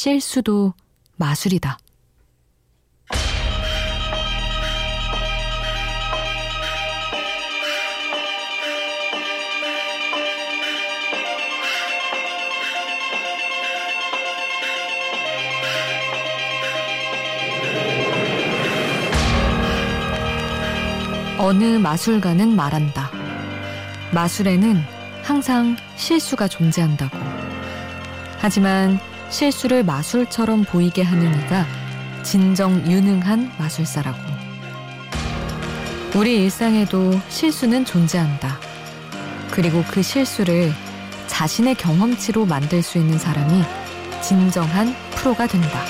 실수도 마술이다. 어느 마술가는 말한다. 마술에는 항상 실수가 존재한다고. 하지만 실수를 마술처럼 보이게 하는 이가 진정 유능한 마술사라고. 우리 일상에도 실수는 존재한다. 그리고 그 실수를 자신의 경험치로 만들 수 있는 사람이 진정한 프로가 된다.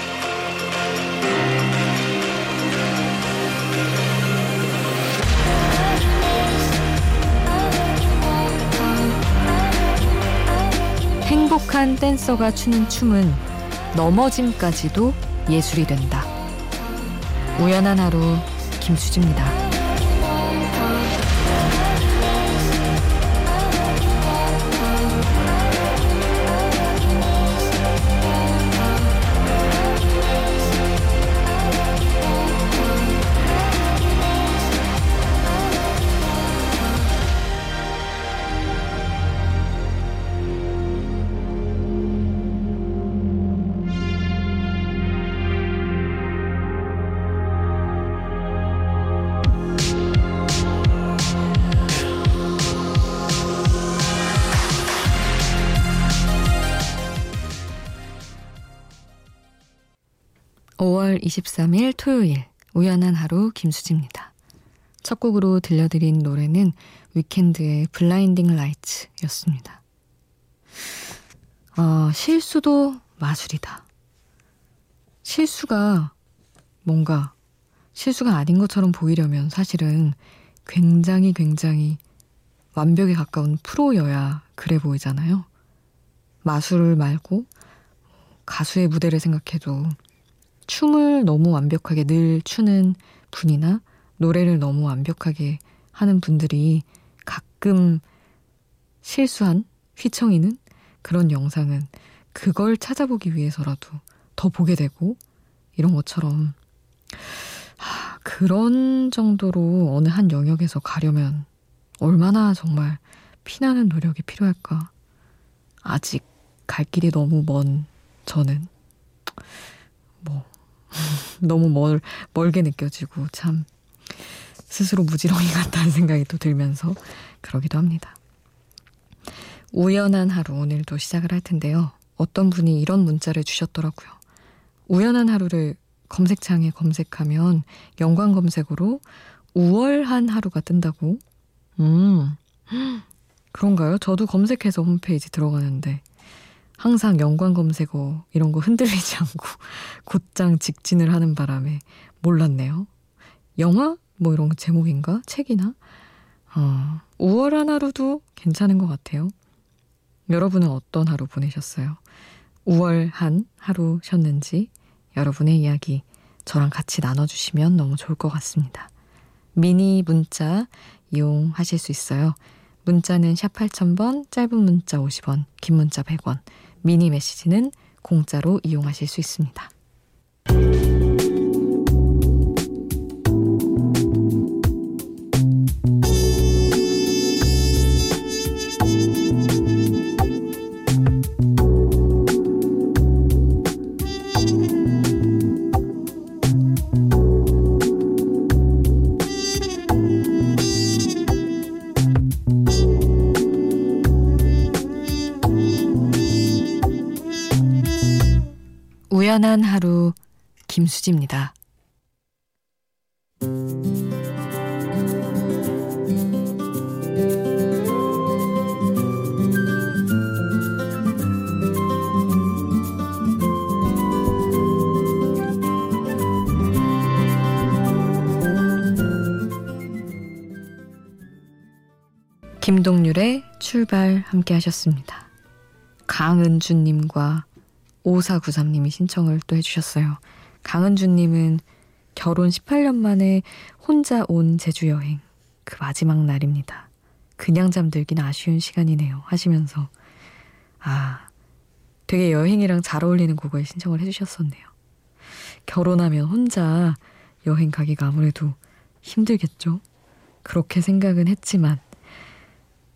행복한 댄서가 추는 춤은 넘어짐까지도 예술이 된다. 우연한 하루, 김수지입니다. 토요일 우연한 하루 김수지입니다. 첫 곡으로 들려드린 노래는 위켄드의 블라인딩 라이츠였습니다. 실수도 마술이다. 실수가 뭔가 실수가 아닌 것처럼 보이려면 사실은 굉장히 완벽에 가까운 프로여야 그래 보이잖아요. 마술 말고 가수의 무대를 생각해도 춤을 너무 완벽하게 늘 추는 분이나 노래를 너무 완벽하게 하는 분들이 가끔 실수한, 휘청이는 그런 영상은 그걸 찾아보기 위해서라도 더 보게 되고 이런 것처럼 그런 정도로 어느 한 영역에서 가려면 얼마나 정말 피나는 노력이 필요할까. 아직 갈 길이 너무 먼 저는 너무 멀게 느껴지고 참 스스로 무지렁이 같다는 생각이 또 들면서 그러기도 합니다. 우연한 하루 오늘도 시작을 할 텐데요. 어떤 분이 이런 문자를 주셨더라고요. 우연한 하루를 검색창에 검색하면 연관 검색으로 우월한 하루가 뜬다고. 그런가요? 저도 검색해서 홈페이지 들어가는데 항상 연관 검색어 이런 거 흔들리지 않고 곧장 직진을 하는 바람에 몰랐네요. 영화? 뭐 이런 제목인가? 책이나? 우월한 하루도 괜찮은 것 같아요. 여러분은 어떤 하루 보내셨어요? 우월한 하루셨는지 여러분의 이야기 저랑 같이 나눠주시면 너무 좋을 것 같습니다. 미니 문자 이용하실 수 있어요. 문자는 샵 8000번, 짧은 문자 50원, 긴 문자 100원. 미니 메시지는 공짜로 이용하실 수 있습니다. 우연한 하루 김수지입니다. 김동률의 출발 함께 하셨습니다. 강은주님과 5493님이 신청을 또 해주셨어요. 강은주님은 결혼 18년 만에 혼자 온 제주 여행 그 마지막 날입니다. 그냥 잠들긴 아쉬운 시간이네요 하시면서 되게 여행이랑 잘 어울리는 곡을 신청을 해주셨었네요. 결혼하면 혼자 여행 가기가 아무래도 힘들겠죠? 그렇게 생각은 했지만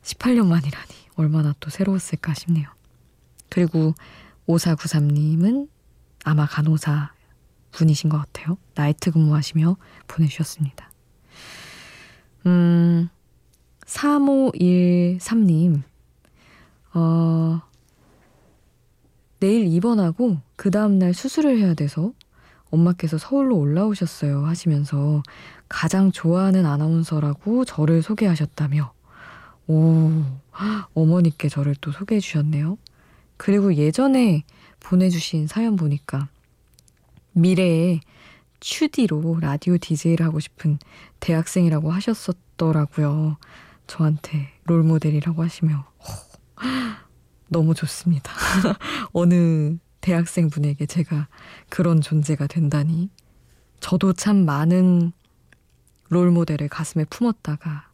18년 만이라니 얼마나 또 새로웠을까 싶네요. 그리고 5493님은 아마 간호사 분이신 것 같아요. 나이트 근무하시며 보내주셨습니다. 3513님 내일 입원하고 그 다음날 수술을 해야 돼서 엄마께서 서울로 올라오셨어요 하시면서 가장 좋아하는 아나운서라고 저를 소개하셨다며 오, 어머니께 저를 또 소개해 주셨네요. 그리고 예전에 보내주신 사연 보니까 미래에 츄디로 라디오 DJ를 하고 싶은 대학생이라고 하셨었더라고요. 저한테 롤모델이라고 하시며 너무 좋습니다. 어느 대학생분에게 제가 그런 존재가 된다니. 저도 참 많은 롤모델을 가슴에 품었다가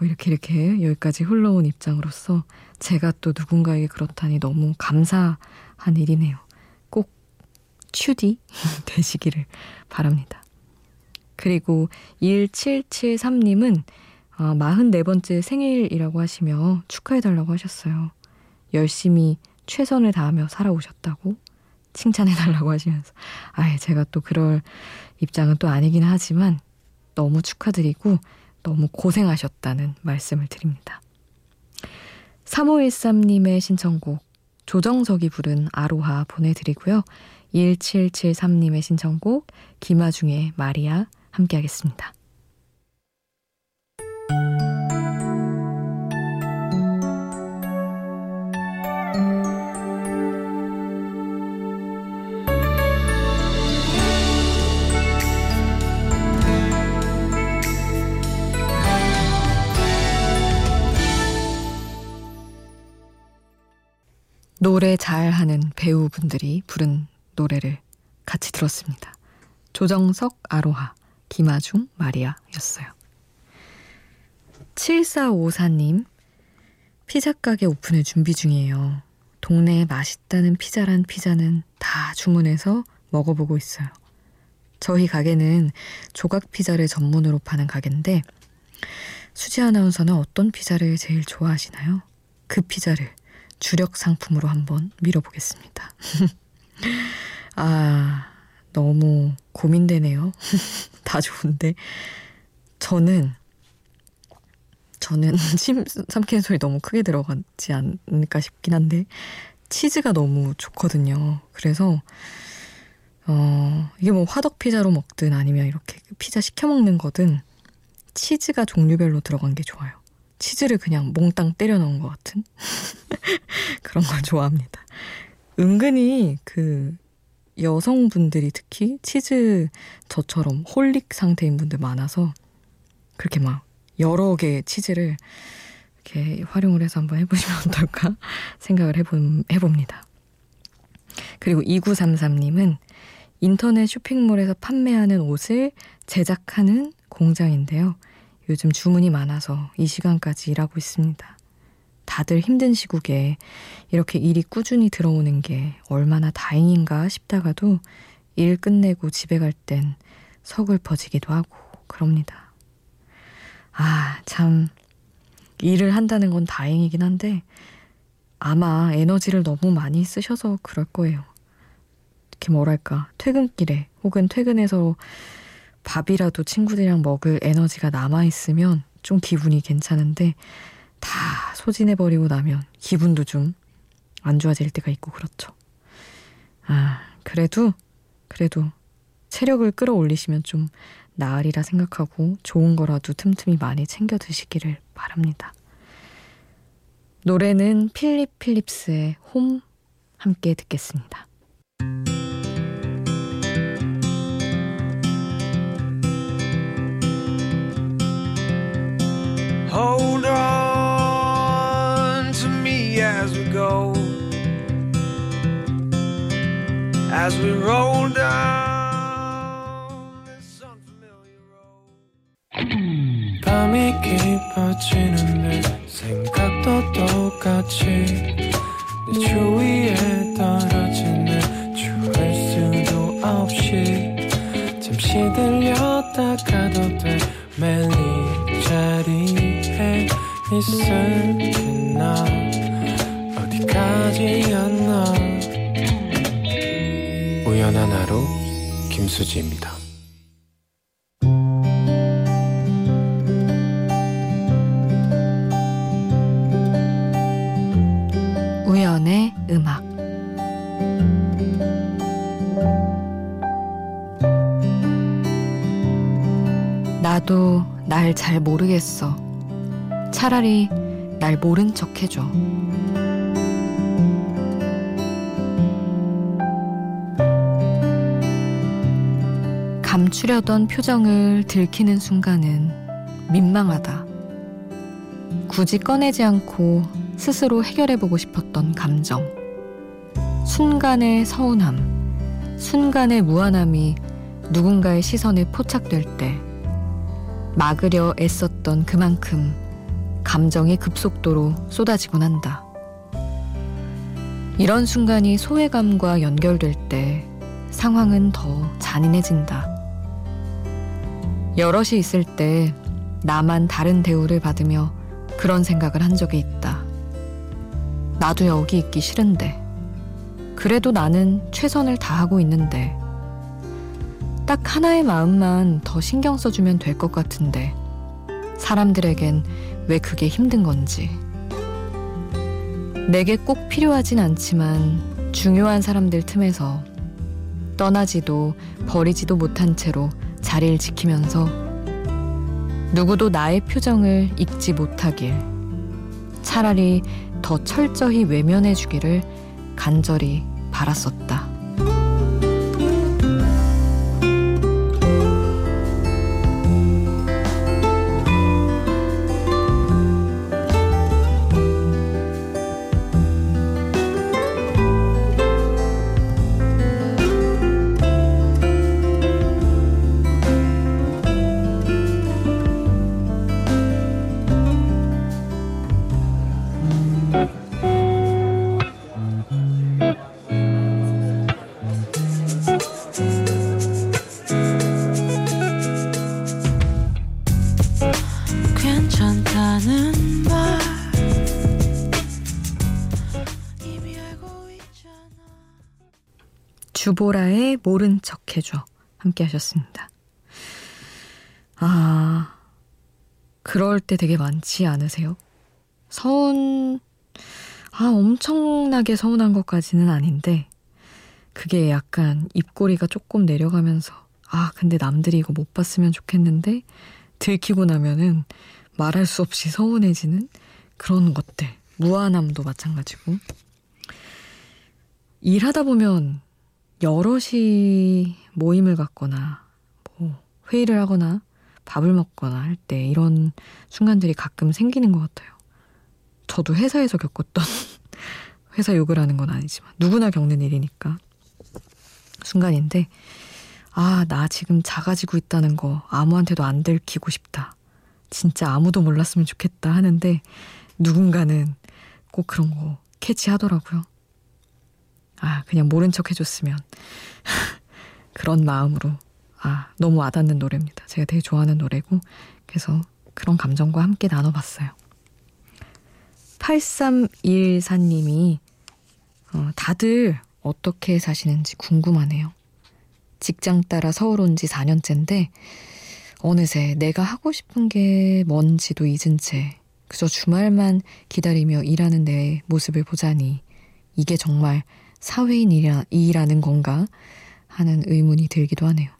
이렇게 여기까지 흘러온 입장으로서 제가 또 누군가에게 그렇다니 너무 감사한 일이네요. 꼭 츄디 되시기를 바랍니다. 그리고 1773님은 44번째 생일이라고 하시며 축하해달라고 하셨어요. 열심히 최선을 다하며 살아오셨다고 칭찬해달라고 하시면서 아예 제가 또 그럴 입장은 또 아니긴 하지만 너무 축하드리고 너무 고생하셨다는 말씀을 드립니다. 3513님의 신청곡 조정석이 부른 아로하 보내드리고요. 1773님의 신청곡 김아중의 마리아 함께하겠습니다. 노래 잘하는 배우분들이 부른 노래를 같이 들었습니다. 조정석, 아로하, 김아중, 마리아였어요. 7454님, 피자 가게 오픈을 준비 중이에요. 동네에 맛있다는 피자란 피자는 다 주문해서 먹어보고 있어요. 저희 가게는 조각 피자를 전문으로 파는 가게인데 수지 아나운서는 어떤 피자를 제일 좋아하시나요? 그 피자를 주력 상품으로 한번 밀어보겠습니다. 아, 너무 고민되네요. 다 좋은데 저는 침 삼키는 소리 너무 크게 들어가지 않을까 싶긴 한데 치즈가 너무 좋거든요. 그래서 이게 뭐 화덕 피자로 먹든 아니면 이렇게 피자 시켜 먹는 거든 치즈가 종류별로 들어간 게 좋아요. 치즈를 그냥 몽땅 때려 넣은 것 같은 그런 걸 좋아합니다. 은근히 그 여성분들이 특히 치즈 저처럼 홀릭 상태인 분들 많아서 그렇게 막 여러 개의 치즈를 이렇게 활용을 해서 한번 해보시면 어떨까 생각을 해봅니다. 그리고 2933님은 인터넷 쇼핑몰에서 판매하는 옷을 제작하는 공장인데요. 요즘 주문이 많아서 이 시간까지 일하고 있습니다. 다들 힘든 시국에 이렇게 일이 꾸준히 들어오는 게 얼마나 다행인가 싶다가도 일 끝내고 집에 갈 땐 서글퍼지기도 하고 그럽니다. 아, 참 일을 한다는 건 다행이긴 한데 아마 에너지를 너무 많이 쓰셔서 그럴 거예요. 이렇게 뭐랄까 퇴근길에 혹은 퇴근해서 밥이라도 친구들이랑 먹을 에너지가 남아있으면 좀 기분이 괜찮은데 다 소진해버리고 나면 기분도 좀 안 좋아질 때가 있고 그렇죠. 아, 그래도 체력을 끌어올리시면 좀 나으리라 생각하고 좋은 거라도 틈틈이 많이 챙겨 드시기를 바랍니다. 노래는 필립 필립스의 홈 함께 듣겠습니다. Hold on to me as we go, as we roll down this unfamiliar road. 밤이 깊어지는데 생각도 똑같이 내 주위에 떠 있을지나 어디까지였나. 우연한 하루 김수지입니다. 우연의 음악. 나도 날 잘 모르겠어. 차라리 날 모른 척 해줘. 감추려던 표정을 들키는 순간은 민망하다. 굳이 꺼내지 않고 스스로 해결해보고 싶었던 감정. 순간의 서운함, 순간의 무한함이 누군가의 시선에 포착될 때 막으려 애썼던 그만큼 감정이 급속도로 쏟아지곤 한다. 이런 순간이 소외감과 연결될 때 상황은 더 잔인해진다. 여럿이 있을 때 나만 다른 대우를 받으며 그런 생각을 한 적이 있다. 나도 여기 있기 싫은데, 그래도 나는 최선을 다하고 있는데, 딱 하나의 마음만 더 신경 써주면 될 것 같은데 사람들에겐 왜 그게 힘든 건지. 내게 꼭 필요하진 않지만 중요한 사람들 틈에서 떠나지도 버리지도 못한 채로 자리를 지키면서 누구도 나의 표정을 읽지 못하길, 차라리 더 철저히 외면해주기를 간절히 바랐었다. 주보라의 모른 척해줘 함께 하셨습니다. 아, 그럴 때 되게 많지 않으세요? 엄청나게 서운한 것까지는 아닌데 그게 약간 입꼬리가 조금 내려가면서, 아 근데 남들이 이거 못 봤으면 좋겠는데 들키고 나면은 말할 수 없이 서운해지는 그런 것들. 무안함도 마찬가지고. 일하다 보면 여럿이 모임을 갖거나 회의를 하거나 밥을 먹거나 할 때 이런 순간들이 가끔 생기는 것 같아요. 저도 회사에서 겪었던, 회사 욕을 하는 건 아니지만 누구나 겪는 일이니까, 순간인데 아, 나 지금 작아지고 있다는 거 아무한테도 안 들키고 싶다. 진짜 아무도 몰랐으면 좋겠다 하는데 누군가는 꼭 그런 거 캐치하더라고요. 아, 그냥 모른 척 해줬으면 그런 마음으로. 아, 너무 와닿는 노래입니다. 제가 되게 좋아하는 노래고, 그래서 그런 감정과 함께 나눠봤어요. 8314님이 다들 어떻게 사시는지 궁금하네요. 직장 따라 서울 온 지 4년째인데 어느새 내가 하고 싶은 게 뭔지도 잊은 채 그저 주말만 기다리며 일하는 내 모습을 보자니 이게 정말 사회인이라는 건가 하는 의문이 들기도 하네요.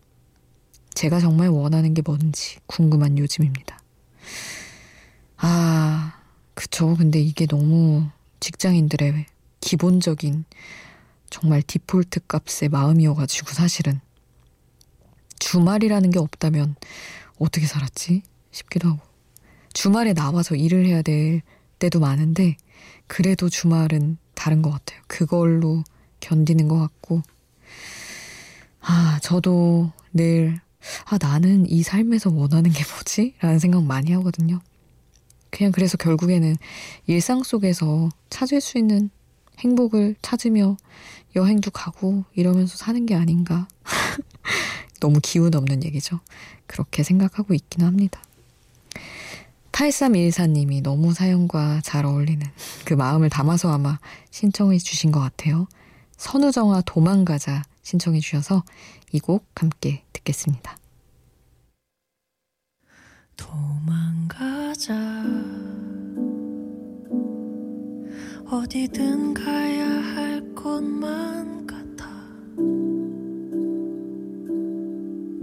제가 정말 원하는 게 뭔지 궁금한 요즘입니다. 아, 그쵸. 근데 이게 너무 직장인들의 기본적인 정말 디폴트 값의 마음이어가지고 사실은 주말이라는 게 없다면 어떻게 살았지 싶기도 하고, 주말에 나와서 일을 해야 될 때도 많은데 그래도 주말은 다른 것 같아요. 그걸로 견디는 것 같고. 아, 저도 늘 나는 이 삶에서 원하는 게 뭐지? 라는 생각 많이 하거든요. 그냥 그래서 결국에는 일상 속에서 찾을 수 있는 행복을 찾으며 여행도 가고 이러면서 사는 게 아닌가. 너무 기운 없는 얘기죠. 그렇게 생각하고 있긴 합니다. 8314님이 너무 사연과 잘 어울리는 그 마음을 담아서 아마 신청해 주신 것 같아요. 선우정아 도망가자 신청해 주셔서 이 곡 함께 듣겠습니다. 도망가자 어디든 가야 할 곳만 같아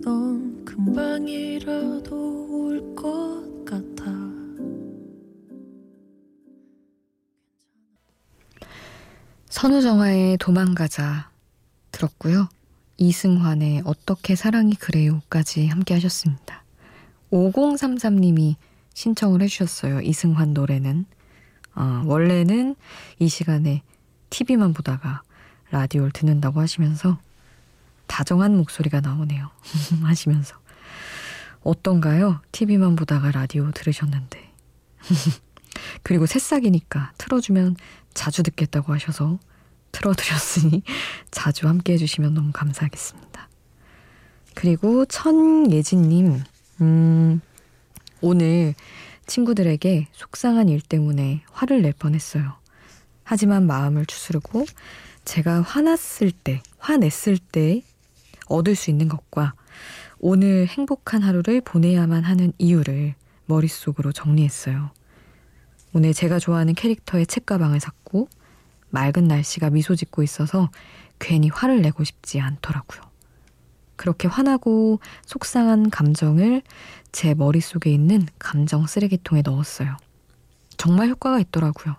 넌 금방이라도 올 것 같아. 선우정아의 도망가자 들었고요. 이승환의 어떻게 사랑이 그래요까지 함께 하셨습니다. 5033님이 신청을 해주셨어요. 이승환 노래는 원래는 이 시간에 TV만 보다가 라디오를 듣는다고 하시면서 다정한 목소리가 나오네요 하시면서 어떤가요? TV만 보다가 라디오 들으셨는데 그리고 새싹이니까 틀어주면 자주 듣겠다고 하셔서 틀어드렸으니 자주 함께 해주시면 너무 감사하겠습니다. 그리고 천예진님 오늘 친구들에게 속상한 일 때문에 화를 낼 뻔했어요. 하지만 마음을 추스르고 제가 화냈을 때 얻을 수 있는 것과 오늘 행복한 하루를 보내야만 하는 이유를 머릿속으로 정리했어요. 오늘 제가 좋아하는 캐릭터의 책가방을 샀고 맑은 날씨가 미소 짓고 있어서 괜히 화를 내고 싶지 않더라고요. 그렇게 화나고 속상한 감정을 제 머릿속에 있는 감정 쓰레기통에 넣었어요. 정말 효과가 있더라고요.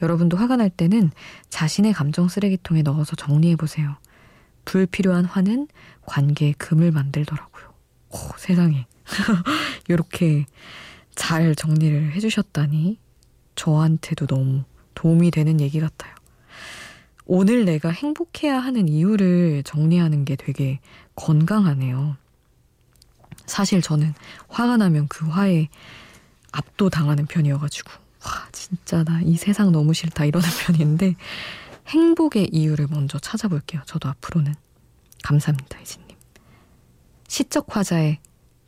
여러분도 화가 날 때는 자신의 감정 쓰레기통에 넣어서 정리해보세요. 불필요한 화는 관계의 금을 만들더라고요. 오, 세상에. 이렇게 잘 정리를 해주셨다니 저한테도 너무 도움이 되는 얘기 같아요. 오늘 내가 행복해야 하는 이유를 정리하는 게 되게 건강하네요. 사실 저는 화가 나면 그 화에 압도당하는 편이어가지고 와 진짜 나 이 세상 너무 싫다 이러는 편인데 행복의 이유를 먼저 찾아볼게요. 저도 앞으로는. 감사합니다. 이진님. 시적화자의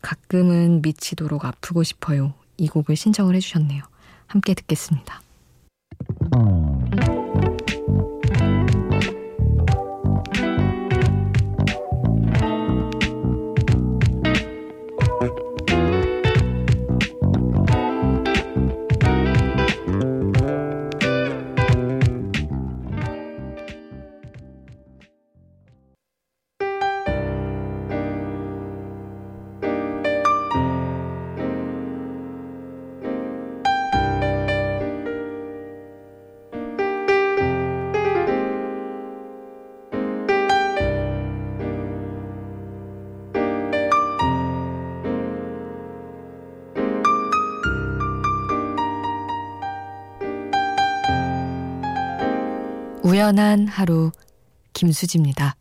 가끔은 미치도록 아프고 싶어요. 이 곡을 신청을 해주셨네요. 함께 듣겠습니다. 우연한 하루 김수지입니다.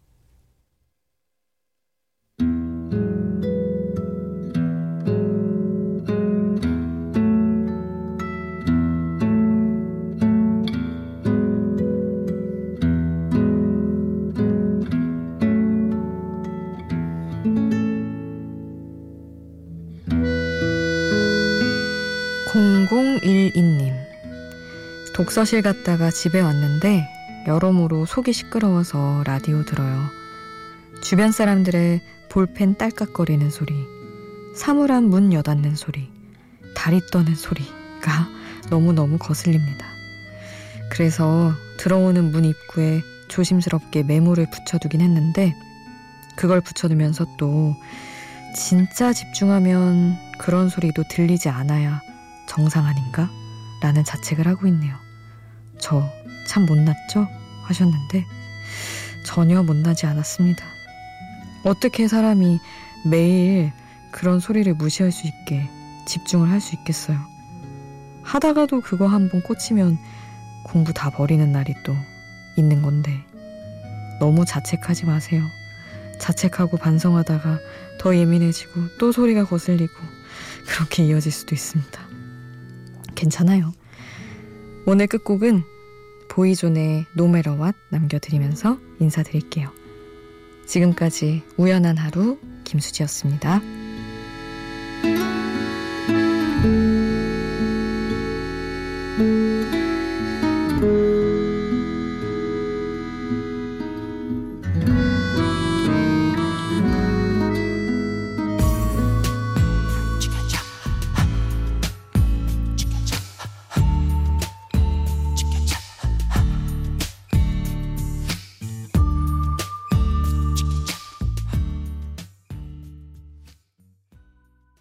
0012님 독서실 갔다가 집에 왔는데 여러모로 속이 시끄러워서 라디오 들어요. 주변 사람들의 볼펜 딸깍거리는 소리, 사물함 문 여닫는 소리, 다리 떠는 소리가 너무너무 거슬립니다. 그래서 들어오는 문 입구에 조심스럽게 메모를 붙여두긴 했는데 그걸 붙여두면서 또 진짜 집중하면 그런 소리도 들리지 않아야 정상 아닌가? 라는 자책을 하고 있네요. 저 참 못났죠? 하셨는데 전혀 못나지 않았습니다. 어떻게 사람이 매일 그런 소리를 무시할 수 있게 집중을 할 수 있겠어요. 하다가도 그거 한번 꽂히면 공부 다 버리는 날이 또 있는 건데 너무 자책하지 마세요. 자책하고 반성하다가 더 예민해지고 또 소리가 거슬리고 그렇게 이어질 수도 있습니다. 괜찮아요. 오늘 끝곡은 보이존의 노메러 왓 남겨드리면서 인사드릴게요. 지금까지 우연한 하루 김수지였습니다.